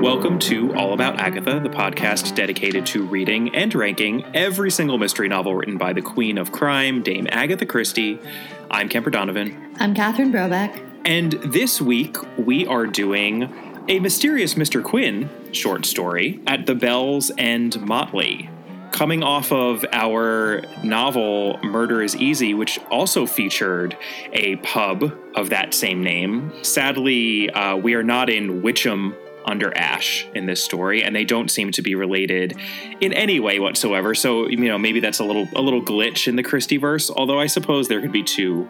Welcome to All About Agatha, the podcast dedicated to reading and ranking every single mystery novel written by the Queen of Crime, Dame Agatha Christie. I'm Kemper Donovan. I'm Katherine Brobeck. And this week we are doing A Mysterious Mr. Quin short story at the Bells and Motley. Coming off of our novel, Murder is Easy, which also featured a pub of that same name. Sadly, we are not in Witcham under ash in this story, and they don't seem to be related in any way whatsoever. So, you know, maybe that's a little glitch in the Christieverse, although I suppose there could be two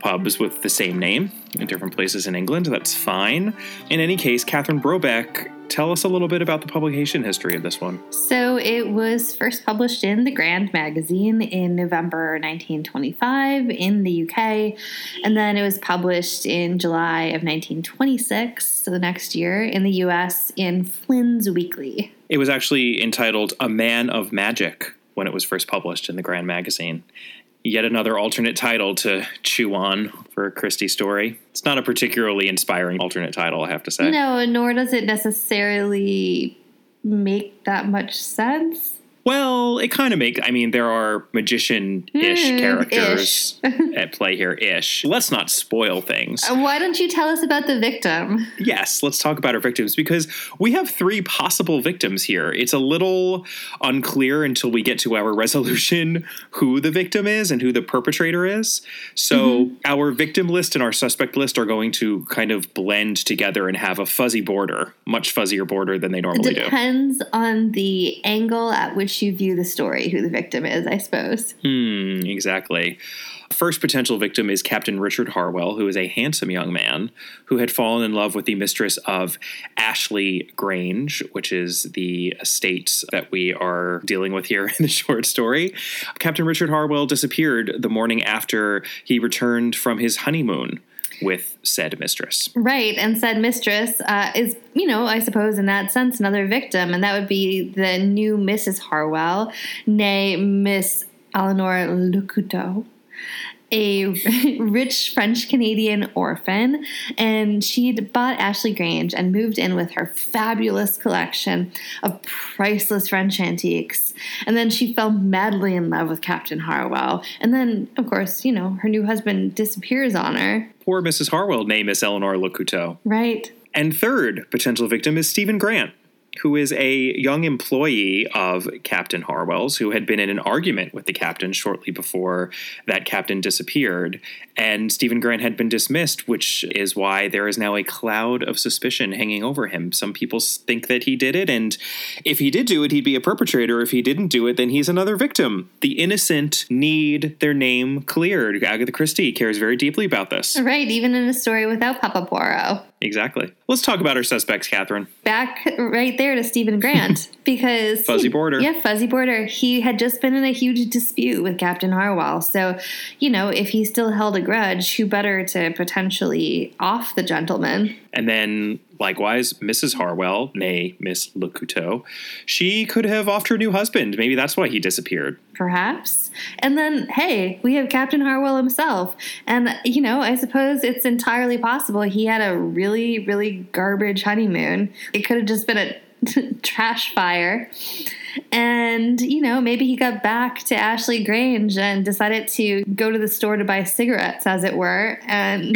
pubs with the same name in different places in England. That's fine. In any case, Katherine Brobeck, tell us a little bit about the publication history of this one. So it was first published in the Grand Magazine in November 1925 in the UK, and then it was published in July of 1926, so the next year, in the US in Flynn's Weekly. It was actually entitled A Man of Magic when it was first published in the Grand Magazine. Yet another alternate title to chew on for a Christie story. It's not a particularly inspiring alternate title, I have to say. No, nor does it necessarily make that much sense. Well, it kind of makes... I mean, there are magician-ish characters at play here, ish. Let's not spoil things. Why don't you tell us about the victim? Yes, let's talk about our victims, because we have three possible victims here. It's a little unclear until we get to our resolution who the victim is and who the perpetrator is. So our victim list and our suspect list are going to kind of blend together and have a fuzzy border, much fuzzier border than they normally do. It depends on the angle at which you view the story, who the victim is, I suppose. Exactly. First potential victim is Captain Richard Harwell, who is a handsome young man who had fallen in love with the mistress of Ashley Grange, which is the estate that we are dealing with here in the short story. Captain Richard Harwell disappeared the morning after he returned from his honeymoon with said mistress. Right, and said mistress is, you know, I suppose in that sense, another victim, and that would be the new Mrs. Harwell, nay, Miss Eleanor Le Couteau, a rich French-Canadian orphan, and she'd bought Ashley Grange and moved in with her fabulous collection of priceless French antiques, and then she fell madly in love with Captain Harwell, and then, of course, you know, her new husband disappears on her. Poor Mrs. Harwell, name Miss Eleanor Le Couteau. Right. And third potential victim is Stephen Grant, who is a young employee of Captain Harwell's who had been in an argument with the captain shortly before that captain disappeared. And Stephen Grant had been dismissed, which is why there is now a cloud of suspicion hanging over him. Some people think that he did it, and if he did do it, he'd be a perpetrator. If he didn't do it, then he's another victim. The innocent need their name cleared. Agatha Christie cares very deeply about this. Right, even in a story without Papa Poirot. Exactly. Let's talk about our suspects, Catherine. Back right there to Stephen Grant, because... fuzzy border. Yeah, fuzzy border. He had just been in a huge dispute with Captain Harwell. So, you know, if he still held a grudge, who better to potentially off the gentleman? And then... likewise, Mrs. Harwell, nay, Miss Le Couteau, she could have offed her new husband. Maybe that's why he disappeared. Perhaps. And then, hey, we have Captain Harwell himself. And, you know, I suppose it's entirely possible he had a really, really garbage honeymoon. It could have just been a trash fire. And, you know, maybe he got back to Ashley Grange and decided to go to the store to buy cigarettes, as it were. And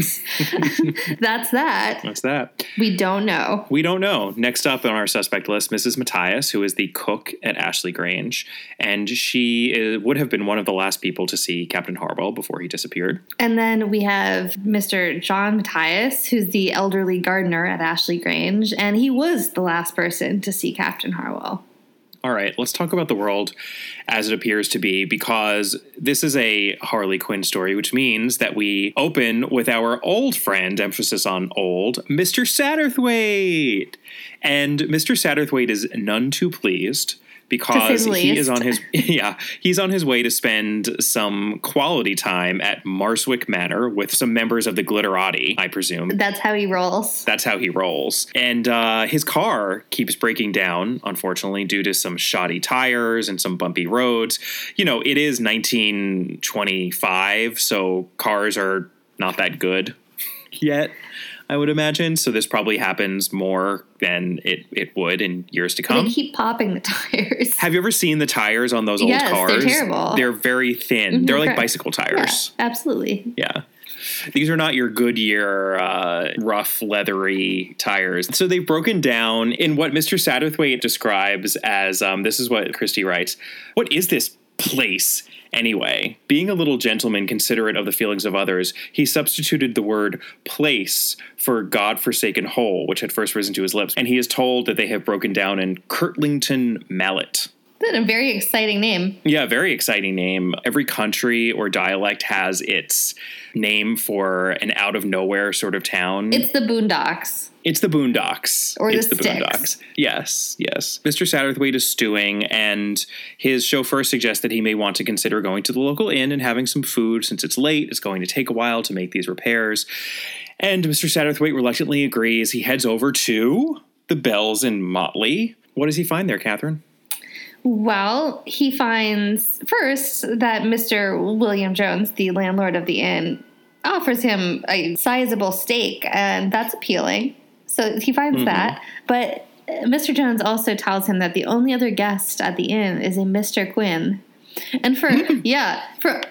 that's that. That's that. We don't know. We don't know. Next up on our suspect list, Mrs. Matthias, who is the cook at Ashley Grange. And she would have been one of the last people to see Captain Harwell before he disappeared. And then we have Mr. John Matthias, who's the elderly gardener at Ashley Grange. And he was the last person to see Captain Harwell. All right, let's talk about the world as it appears to be, because this is a Harley Quinn story, which means that we open with our old friend, emphasis on old, Mr. Satterthwaite. And Mr. Satterthwaite is none too pleased, because he is on his he's on his way to spend some quality time at Marswick Manor with some members of the Glitterati, I presume. That's how he rolls. And his car keeps breaking down, unfortunately, due to some shoddy tires and some bumpy roads. You know, it is 1925, so cars are not that good yet, I would imagine. So this probably happens more than it would in years to come. They keep popping the tires. Have you ever seen the tires on those old cars? Yes, they're terrible. They're very thin. Mm-hmm. They're like bicycle tires. Yeah, absolutely. Yeah. These are not your Goodyear, rough, leathery tires. So they've broken down in what Mr. Satterthwaite describes as, this is what Christie writes, "What is this place, anyway? Being a little gentleman considerate of the feelings of others, he substituted the word place for God-forsaken hole, which had first risen to his lips, and he is told that they have broken down in Kirtlington Mallet." That's a very exciting name. Yeah, very exciting name. Every country or dialect has its name for an out-of-nowhere sort of town. It's the boondocks. It's the boondocks. Or the sticks. Boondocks. Yes, yes. Mr. Satterthwaite is stewing, and his chauffeur suggests that he may want to consider going to the local inn and having some food. Since it's late, it's going to take a while to make these repairs. And Mr. Satterthwaite reluctantly agrees. He heads over to the Bells and Motley. What does he find there, Catherine? Well, he finds first that Mr. William Jones, the landlord of the inn, offers him a sizable steak, and that's appealing. So he finds that. But Mr. Jones also tells him that the only other guest at the inn is a Mr. Quin. And for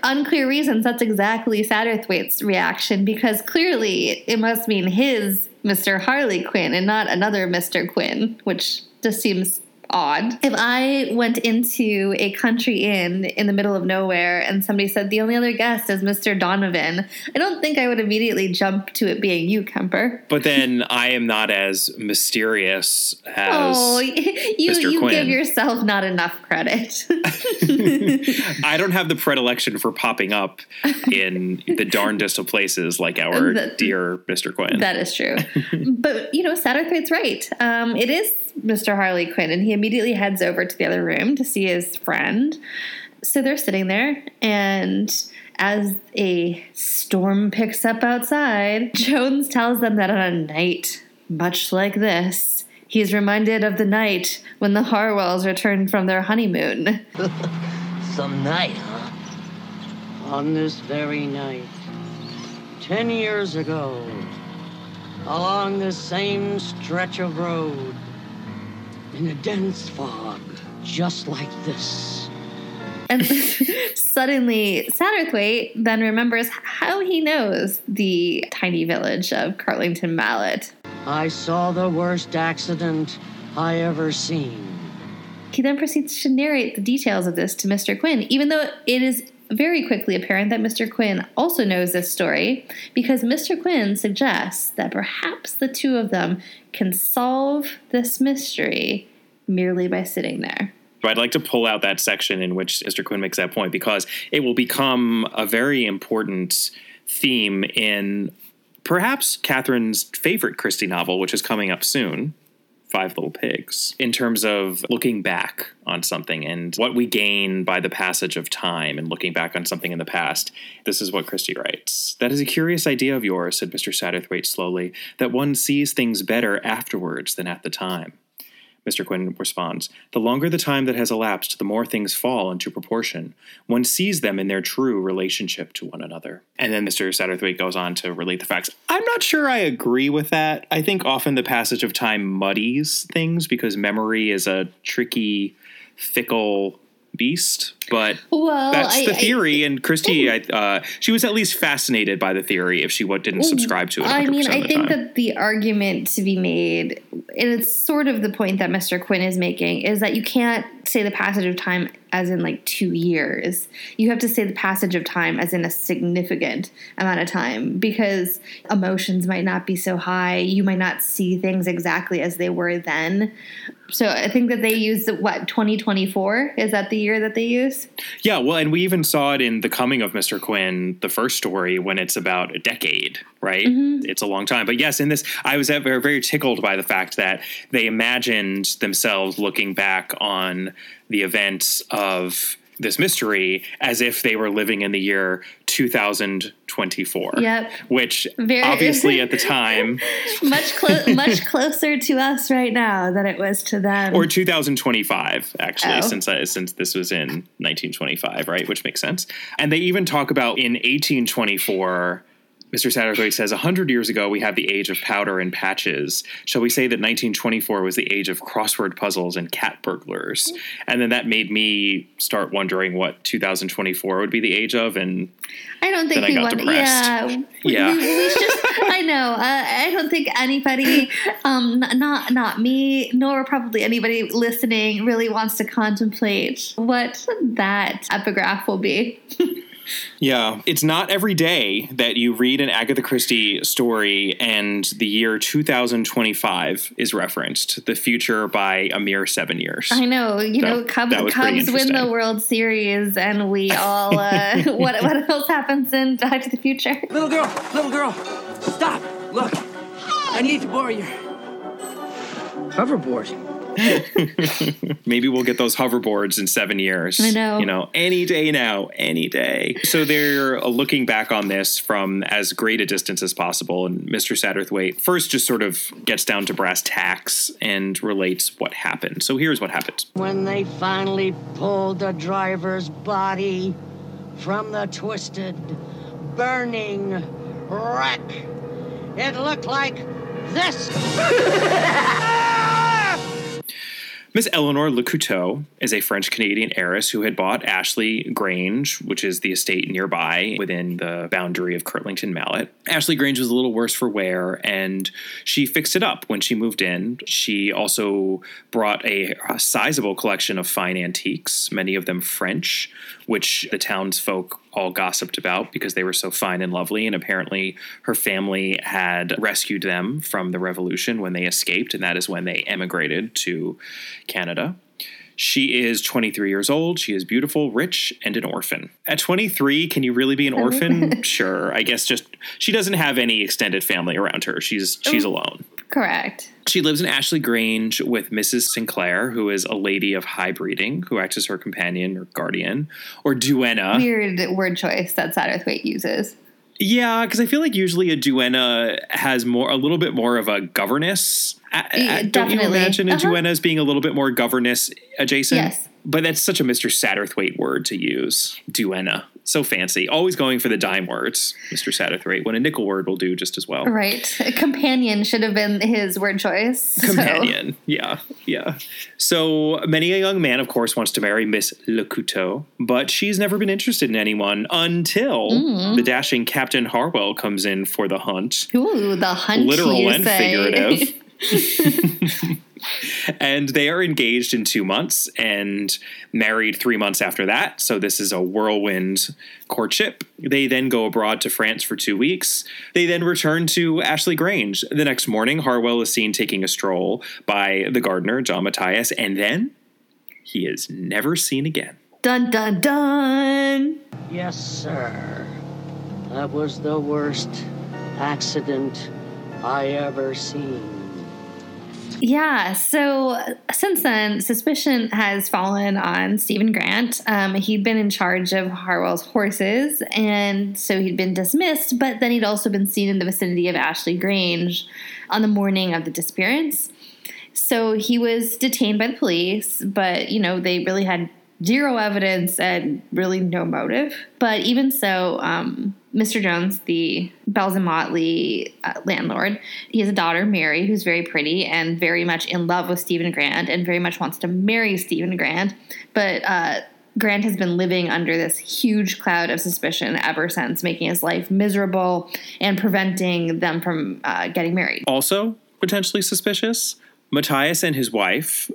unclear reasons, that's exactly Satterthwaite's reaction, because clearly it must mean his Mr. Harley Quinn and not another Mr. Quin, which just seems odd. If I went into a country inn in the middle of nowhere and somebody said the only other guest is Mr. Donovan, I don't think I would immediately jump to it being you, Kemper. But then I am not as mysterious as Mr. Quinn. You give yourself not enough credit. I don't have the predilection for popping up in the darndest of places like our dear Mr. Quinn. That is true. But, Satterthwaite's right. It is Mr. Harley Quinn, and he immediately heads over to the other room to see his friend. So they're sitting there, and as a storm picks up outside, Jones tells them that on a night much like this, he's reminded of the night when the Harwells returned from their honeymoon. Some night, huh? On this very night, 10 years ago, along this same stretch of road, in a dense fog, just like this. And suddenly, Satterthwaite then remembers how he knows the tiny village of Kirtlington Mallet. I saw the worst accident I ever seen. He then proceeds to narrate the details of this to Mr. Quinn, even though it is very quickly apparent that Mr. Quinn also knows this story, because Mr. Quinn suggests that perhaps the two of them can solve this mystery merely by sitting there. I'd like to pull out that section in which Mr. Quinn makes that point, because it will become a very important theme in perhaps Catherine's favorite Christie novel, which is coming up soon, Five Little Pigs, in terms of looking back on something and what we gain by the passage of time and looking back on something in the past. This is what Christie writes. "That is a curious idea of yours," said Mr. Satterthwaite slowly, "that one sees things better afterwards than at the time." Mr. Quinn responds, "The longer the time that has elapsed, the more things fall into proportion. One sees them in their true relationship to one another." And then Mr. Satterthwaite goes on to relate the facts. I'm not sure I agree with that. I think often the passage of time muddies things because memory is a tricky, fickle beast, but that's the theory. And Christie, she was at least fascinated by the theory if she didn't subscribe to it 100% I think that the argument to be made, and it's sort of the point that Mr. Quinn is making, is that you can't say the passage of time as in 2 years. You have to say the passage of time as in a significant amount of time, because emotions might not be so high. You might not see things exactly as they were then. So I think that they use 2024? Is that the year that they use? Yeah, well, and we even saw it in The Coming of Mr. Quinn, the first story, when it's about a decade, right? Mm-hmm. It's a long time. But yes, in this, I was very, very tickled by the fact that they imagined themselves looking back on the events of this mystery as if they were living in the year 2024. Yep. Which obviously at the time much closer to us right now than it was to them. Or 2025 actually, since this was in 1925, right? Which makes sense. And they even talk about in 1824 Mr. Satterthwaite says, 100 years ago, we have the age of powder and patches. Shall we say that 1924 was the age of crossword puzzles and cat burglars? And then that made me start wondering what 2024 would be the age of, and I don't think then I got depressed. Yeah. We just, I know. I don't think anybody, not me, nor probably anybody listening, really wants to contemplate what that epigraph will be. Yeah. It's not every day that you read an Agatha Christie story and the year 2025 is referenced, the future by a mere 7 years. I know. Cubs win the World Series and we all, what else happens in Back to the Future? Little girl, stop. Look, I need to borrow your hoverboard. Maybe we'll get those hoverboards in 7 years. I know. Any day now, any day. So they're looking back on this from as great a distance as possible. And Mr. Satterthwaite first just sort of gets down to brass tacks and relates what happened. So here's what happened. When they finally pulled the driver's body from the twisted, burning wreck, it looked like this. Miss Eleanor Le Couteau is a French-Canadian heiress who had bought Ashley Grange, which is the estate nearby within the boundary of Kirtlington Mallet. Ashley Grange was a little worse for wear, and she fixed it up when she moved in. She also brought a sizable collection of fine antiques, many of them French, which the townsfolk all gossiped about because they were so fine and lovely, and apparently her family had rescued them from the Revolution when they escaped, and that is when they emigrated to Canada. She is 23 years old. She is beautiful, rich, and an orphan. At 23, can you really be an orphan? Sure. I guess just she doesn't have any extended family around her. She's alone. Correct. She lives in Ashley Grange with Mrs. Sinclair, who is a lady of high breeding, who acts as her companion or guardian, or duenna. Weird word choice that Satterthwaite uses. Yeah, because I feel like usually a duenna has a little bit more of a governess. Don't you imagine a duenna as being a little bit more governess adjacent? Yes. But that's such a Mr. Satterthwaite word to use, duenna. So fancy. Always going for the dime words, Mr. Satterthwaite, when a nickel word will do just as well. Right. A companion should have been his word choice. Companion. So. Yeah. So many a young man, of course, wants to marry Miss Le Couteau, but she's never been interested in anyone until the dashing Captain Harwell comes in for the hunt. Ooh, the hunt, literal and figurative. And they are engaged in 2 months and married 3 months after that. So this is a whirlwind courtship. They then go abroad to France for 2 weeks. They then return to Ashley Grange. The next morning, Harwell is seen taking a stroll by the gardener, John Matthias, and then he is never seen again. Dun, dun, dun. Yes, sir. That was the worst accident I ever seen. Yeah, so since then, suspicion has fallen on Stephen Grant. He'd been in charge of Harwell's horses, and so he'd been dismissed, but then he'd also been seen in the vicinity of Ashley Grange on the morning of the disappearance. So he was detained by the police, but, they really had zero evidence and really no motive. But even so, Mr. Jones, the Bells and Motley landlord, he has a daughter, Mary, who's very pretty and very much in love with Stephen Grant and very much wants to marry Stephen Grant. But Grant has been living under this huge cloud of suspicion ever since, making his life miserable and preventing them from getting married. Also potentially suspicious, Matthias and his wife,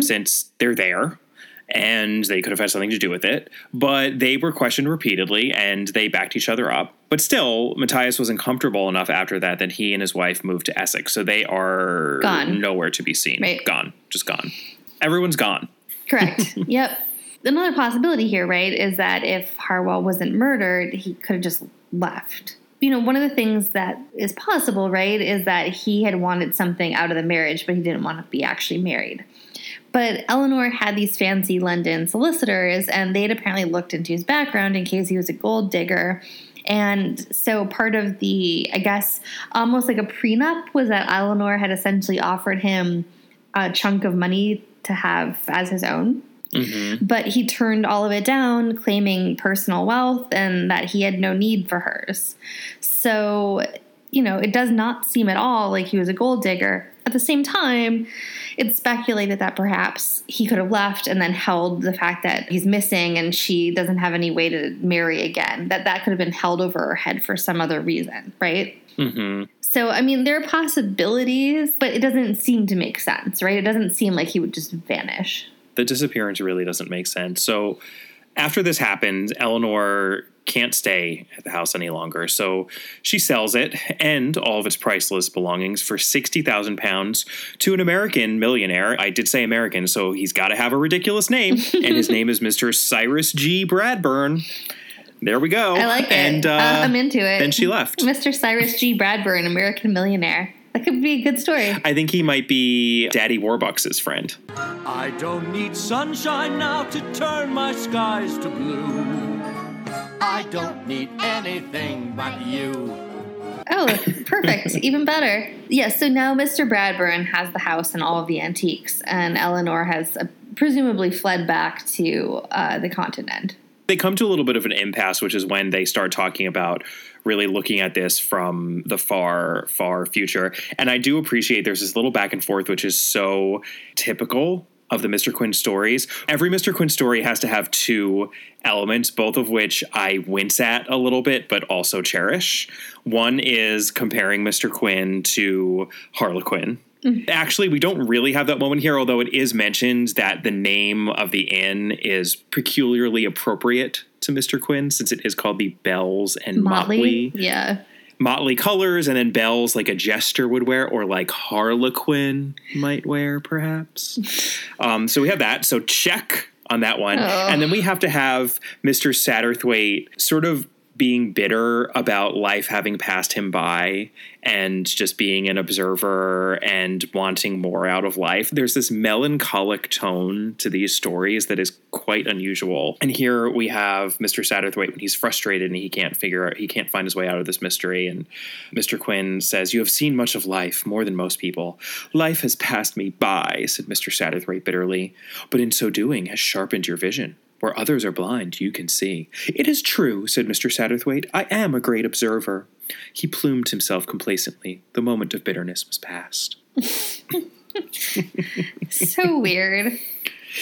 since they're there. And they could have had something to do with it. But they were questioned repeatedly, and they backed each other up. But still, Matthias wasn't comfortable enough after that he and his wife moved to Essex. So they are gone. Nowhere to be seen. Right. Gone. Just gone. Everyone's gone. Correct. Yep. Another possibility here, right, is that if Harwell wasn't murdered, he could have just left. One of the things that is possible, right, is that he had wanted something out of the marriage, but he didn't want to be actually married. But Eleanor had these fancy London solicitors, and they'd apparently looked into his background in case he was a gold digger. And so part of the, I guess, almost like a prenup was that Eleanor had essentially offered him a chunk of money to have as his own. Mm-hmm. But he turned all of it down, claiming personal wealth and that he had no need for hers. So, you know, it does not seem at all like he was a gold digger. At the same time, it's speculated that perhaps he could have left and then held the fact that he's missing and she doesn't have any way to marry again, that could have been held over her head for some other reason, right? Mm-hmm. So, I mean, there are possibilities, but it doesn't seem to make sense, right? It doesn't seem like he would just vanish. The disappearance really doesn't make sense. So after this happens, Eleanor can't stay at the house any longer, so she sells it and all of its priceless belongings for £60,000 to an American millionaire. I did say American, so he's got to have a ridiculous name, and his name is Mr. Cyrus G. Bradburn. There we go. I like it. And I'm into it. Then she left. Mr. Cyrus G. Bradburn, American millionaire. That could be a good story. I think he might be Daddy Warbucks' friend. I don't need sunshine now to turn my skies to blue. I don't need anything but you. Oh, perfect. Even better. Yes, so now Mr. Bradburn has the house and all of the antiques, and Eleanor has presumably fled back to the continent. They come to a little bit of an impasse, which is when they start talking about really looking at this from the far, far future. And I do appreciate there's this little back and forth, which is so typical of the Mr. Quin stories. Every Mr. Quin story has to have two elements, both of which I wince at a little bit, but also cherish. One is comparing Mr. Quin to Harlequin. Actually, we don't really have that moment here, although it is mentioned that the name of the inn is peculiarly appropriate to Mr. Quin, since it is called the Bells and Motley. Yeah. Motley colors, and then bells like a jester would wear, or like Harlequin might wear, perhaps. So we have that. So check on that one. Oh. And then we have to have Mr. Satterthwaite sort of being bitter about life having passed him by and just being an observer and wanting more out of life. There's this melancholic tone to these stories that is quite unusual. And here we have Mr. Satterthwaite when he's frustrated and he can't find his way out of this mystery. And Mr. Quin says, "You have seen much of life, more than most people. Life has passed me by," said Mr. Satterthwaite bitterly, "but in so doing has sharpened your vision. Where others are blind, you can see." "It is true," said Mr. Satterthwaite. "I am a great observer." He plumed himself complacently. The moment of bitterness was past. So weird.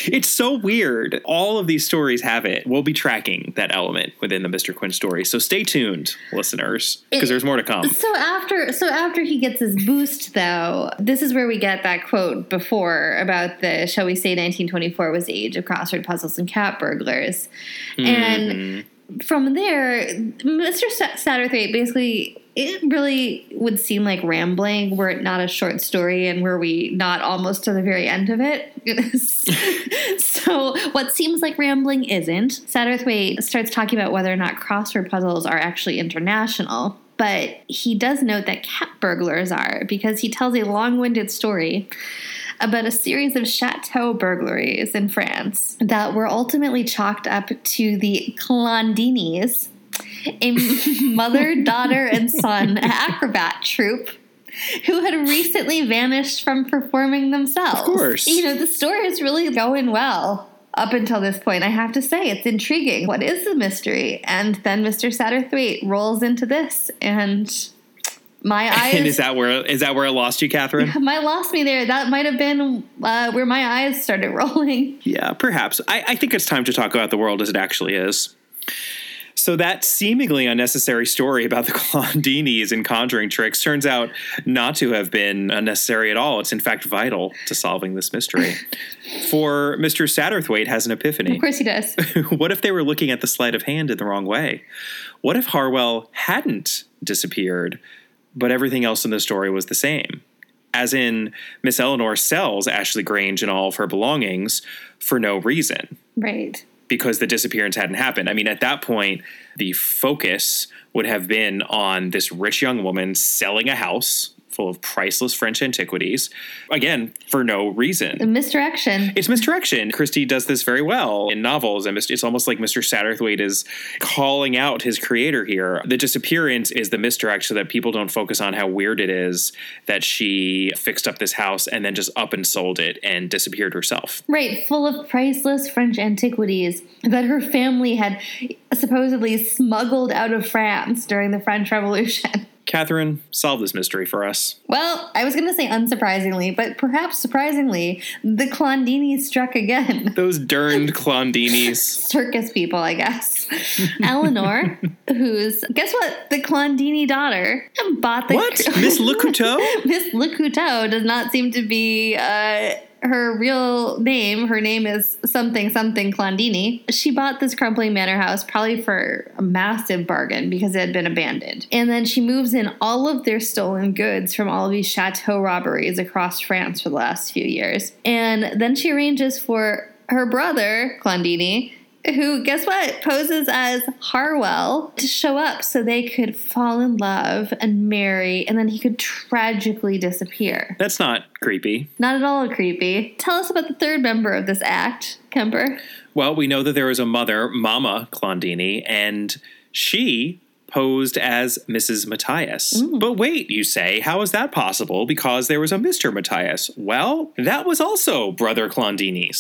It's so weird. All of these stories have it. We'll be tracking that element within the Mr. Quin story. So stay tuned, listeners, because there's more to come. So after he gets his boost, though, this is where we get that quote before about the, shall we say, 1924 was the age of crossword puzzles and cat burglars. Mm-hmm. And from there, Mr. Satterthwaite basically... It really would seem like rambling were it not a short story and were we not almost to the very end of it. So what seems like rambling isn't. Satterthwaite starts talking about whether or not crossword puzzles are actually international, but he does note that cat burglars are, because he tells a long-winded story about a series of chateau burglaries in France that were ultimately chalked up to the Clondinis, a mother, daughter, and son acrobat troupe who had recently vanished from performing themselves. Of course. You know, the story is really going well up until this point. I have to say, it's intriguing. What is the mystery? And then Mr. Satterthwaite rolls into this, and... my eyes. And is that where it lost you, Catherine? It lost me there. That might have been where my eyes started rolling. Yeah, perhaps. I think it's time to talk about the world as it actually is. So that seemingly unnecessary story about the Clondinis and conjuring tricks turns out not to have been unnecessary at all. It's in fact vital to solving this mystery. For Mr. Satterthwaite has an epiphany. Of course he does. What if they were looking at the sleight of hand in the wrong way? What if Harwell hadn't disappeared, but everything else in the story was the same? As in, Miss Eleanor sells Ashley Grange and all of her belongings for no reason. Right. Because the disappearance hadn't happened. I mean, at that point, the focus would have been on this rich young woman selling a house full of priceless French antiquities, again, for no reason. Misdirection. It's misdirection. Christie does this very well in novels, and it's almost like Mr. Satterthwaite is calling out his creator here. The disappearance is the misdirection, so that people don't focus on how weird it is that she fixed up this house and then just up and sold it and disappeared herself. Right, full of priceless French antiquities that her family had supposedly smuggled out of France during the French Revolution. Catherine, solve this mystery for us. Well, I was going to say unsurprisingly, but perhaps surprisingly, the Clondinis struck again. Those darned Clondinis. Circus people, I guess. Eleanor, who's, guess what? The Clondini daughter bought the... What? Miss Le Couteau? Miss Le Couteau does not seem to be... her real name, her name is something, something Clondini. She bought this crumbling manor house probably for a massive bargain because it had been abandoned. And then she moves in all of their stolen goods from all of these chateau robberies across France for the last few years. And then she arranges for her brother, Clondini, who, guess what, poses as Harwell to show up so they could fall in love and marry, and then he could tragically disappear. That's not creepy. Not at all creepy. Tell us about the third member of this act, Kemper. Well, we know that there was a mother, Mama Clondini, and she... posed as Mrs. Matthias. Ooh. But wait, you say, how is that possible? Because there was a Mr. Matthias. Well, that was also Brother Clondini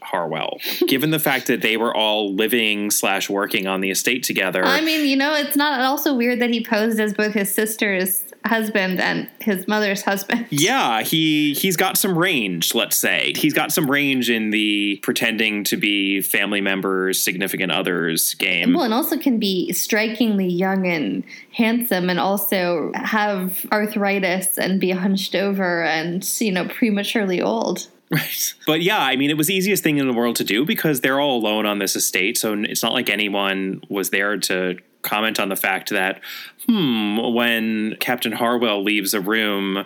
/ Harwell. Given the fact that they were all living / working on the estate together. I mean, you know, it's not also weird that he posed as both his sister's husband and his mother's husband. Yeah, he's got some range, let's say. He's got some range in the pretending to be family members, significant others game. Well, and also can be strikingly young and handsome and also have arthritis and be hunched over and, you know, prematurely old. Right. But yeah, I mean, it was the easiest thing in the world to do because they're all alone on this estate. So it's not like anyone was there to comment on the fact that, when Captain Harwell leaves a room,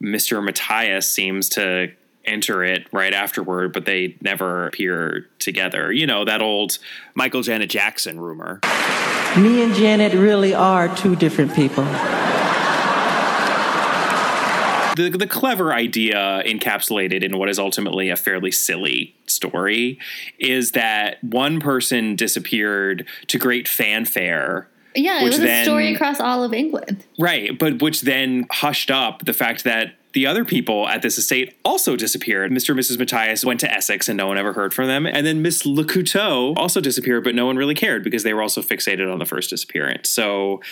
Mr. Matthias seems to enter it right afterward, but they never appear together. You know, that old Michael Janet Jackson rumor. Me and Janet really are two different people. The clever idea encapsulated in what is ultimately a fairly silly story is that one person disappeared to great fanfare. Yeah, it was a story across all of England. Right, but which then hushed up the fact that the other people at this estate also disappeared. Mr. and Mrs. Matthias went to Essex and no one ever heard from them. And then Miss Le Couteau also disappeared, but no one really cared because they were also fixated on the first disappearance. So...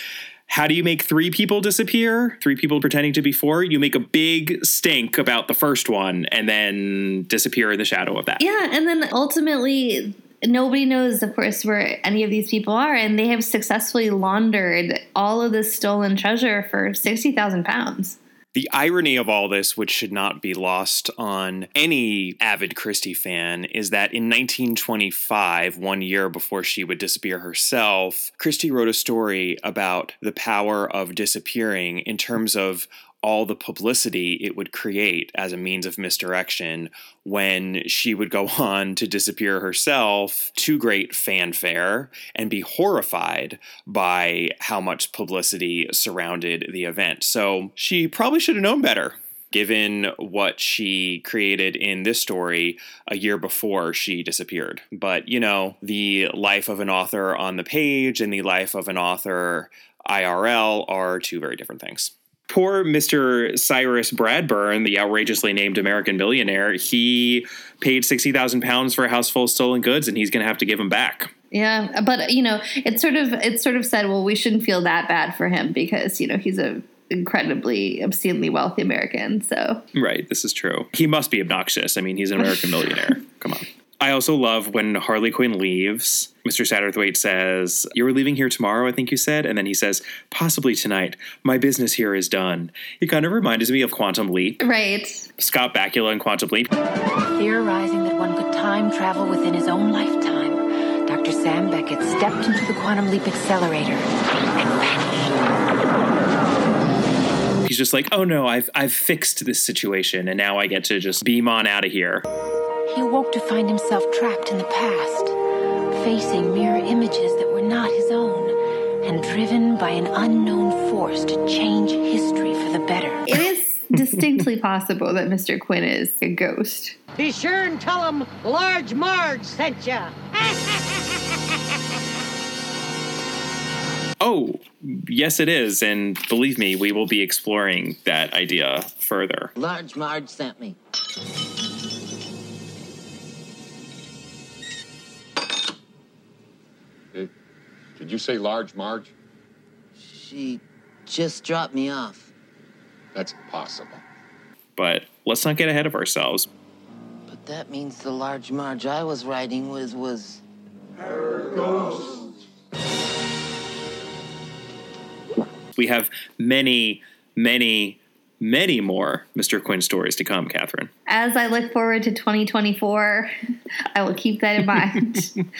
how do you make three people disappear? Three people pretending to be four? You make a big stink about the first one and then disappear in the shadow of that. Yeah, and then ultimately... nobody knows, of course, where any of these people are, and they have successfully laundered all of this stolen treasure for £60,000. The irony of all this, which should not be lost on any avid Christie fan, is that in 1925, one year before she would disappear herself, Christie wrote a story about the power of disappearing in terms of all the publicity it would create as a means of misdirection when she would go on to disappear herself to great fanfare and be horrified by how much publicity surrounded the event. So she probably should have known better, given what she created in this story a year before she disappeared. But, you know, the life of an author on the page and the life of an author IRL are two very different things. Poor Mr. Cyrus Bradburn, the outrageously named American billionaire, he paid £60,000 for a house full of stolen goods, and he's going to have to give them back. Yeah, but, you know, it's sort of said, well, we shouldn't feel that bad for him because, you know, he's a incredibly obscenely wealthy American, so. Right, this is true. He must be obnoxious. I mean, he's an American millionaire. Come on. I also love when Harley Quinn leaves, Mr. Satterthwaite says, "You were leaving here tomorrow, I think you said." And then he says, "Possibly tonight. My business here is done." It kind of reminds me of Quantum Leap. Right. Scott Bakula in Quantum Leap. Theorizing that one could time travel within his own lifetime, Dr. Sam Beckett stepped into the Quantum Leap accelerator and vanished. He's just like, oh no, I've fixed this situation and now I get to just beam on out of here. He awoke to find himself trapped in the past, facing mirror images that were not his own, and driven by an unknown force to change history for the better. It is distinctly possible that Mr. Quin is a ghost. Be sure and tell him Large Marge sent ya. Oh, yes it is, and believe me, we will be exploring that idea further. Large Marge sent me. Did you say Large Marge? She just dropped me off. That's impossible. But let's not get ahead of ourselves. But that means the Large Marge I was riding with was... her ghost. We have many, many, many more Mr. Quin stories to come, Catherine. As I look forward to 2024, I will keep that in mind.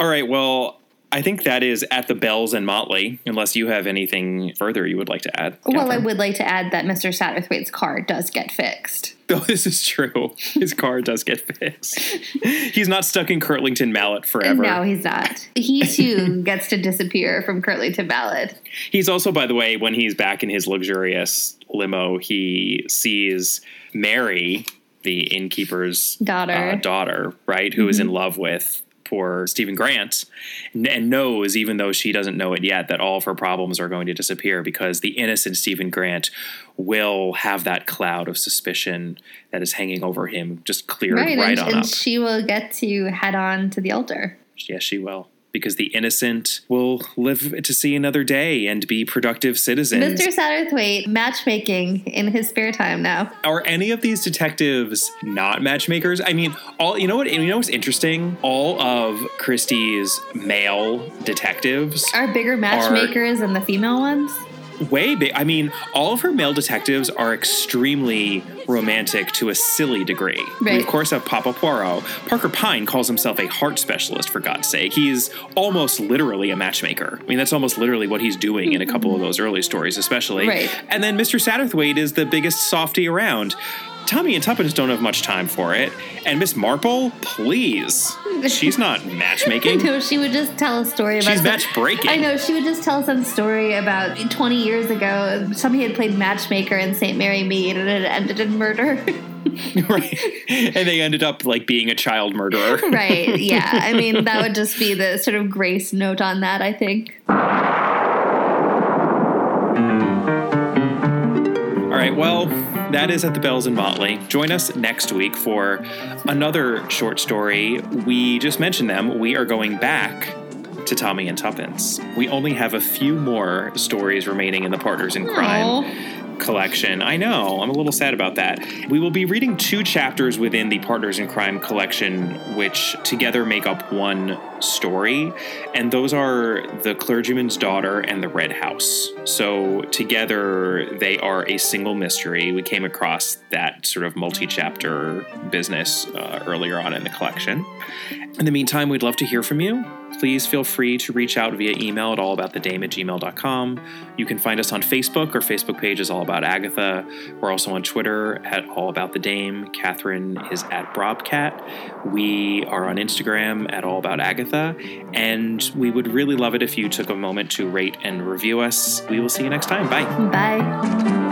All right, well, I think that is At the Bells and Motley, unless you have anything further you would like to add, Catherine. Well, I would like to add that Mr. Satterthwaite's car does get fixed. Oh, this is true. His car does get fixed. He's not stuck in Kirtlington Mallet forever. No, he's not. He, too, gets to disappear from Kirtlington Mallet. He's also, by the way, when he's back in his luxurious limo, he sees Mary, the innkeeper's daughter, right, who is in love with poor Stephen Grant, and knows, even though she doesn't know it yet, that all of her problems are going to disappear because the innocent Stephen Grant will have that cloud of suspicion that is hanging over him just cleared right up. And she will get to head on to the altar. Yes, she will. Because the innocent will live to see another day and be productive citizens. Mr. Satterthwaite, matchmaking in his spare time now. Are any of these detectives not matchmakers? I mean, you know what's interesting? All of Christie's male detectives are bigger matchmakers than the female ones. Way big. I mean, all of her male detectives are extremely romantic to a silly degree. Right. We, of course, have Papa Poirot. Parker Pine calls himself a heart specialist, for God's sake. He's almost literally a matchmaker. I mean, that's almost literally what he's doing in a couple of those early stories, especially. Right. And then Mr. Satterthwaite is the biggest softy around. Tommy and Tuppence don't have much time for it. And Miss Marple, please. She's not matchmaking. No, she would just tell a story about... She's match-breaking. I know, she would just tell some story about 20 years ago, somebody had played matchmaker in St. Mary Mead, and it ended in murder. Right. And they ended up, like, being a child murderer. Right, yeah. I mean, that would just be the sort of grace note on that, I think. All right, well... that is At the Bells and Motley. Join us next week for another short story. We just mentioned them. We are going back to Tommy and Tuppence. We only have a few more stories remaining in the Partners in Crime collection. I know. I'm a little sad about that. We will be reading two chapters within the Partners in Crime collection, which together make up one story. And those are The Clergyman's Daughter and The Red House. So together they are a single mystery. We came across that sort of multi-chapter business earlier on in the collection. In the meantime, we'd love to hear from you. Please feel free to reach out via email at allaboutthedame@gmail.com. You can find us on Facebook. Our Facebook page is All About Agatha. We're also on Twitter at All About the Dame. Catherine is at Brobcat. We are on Instagram at All About Agatha. And we would really love it if you took a moment to rate and review us. We will see you next time. Bye. Bye.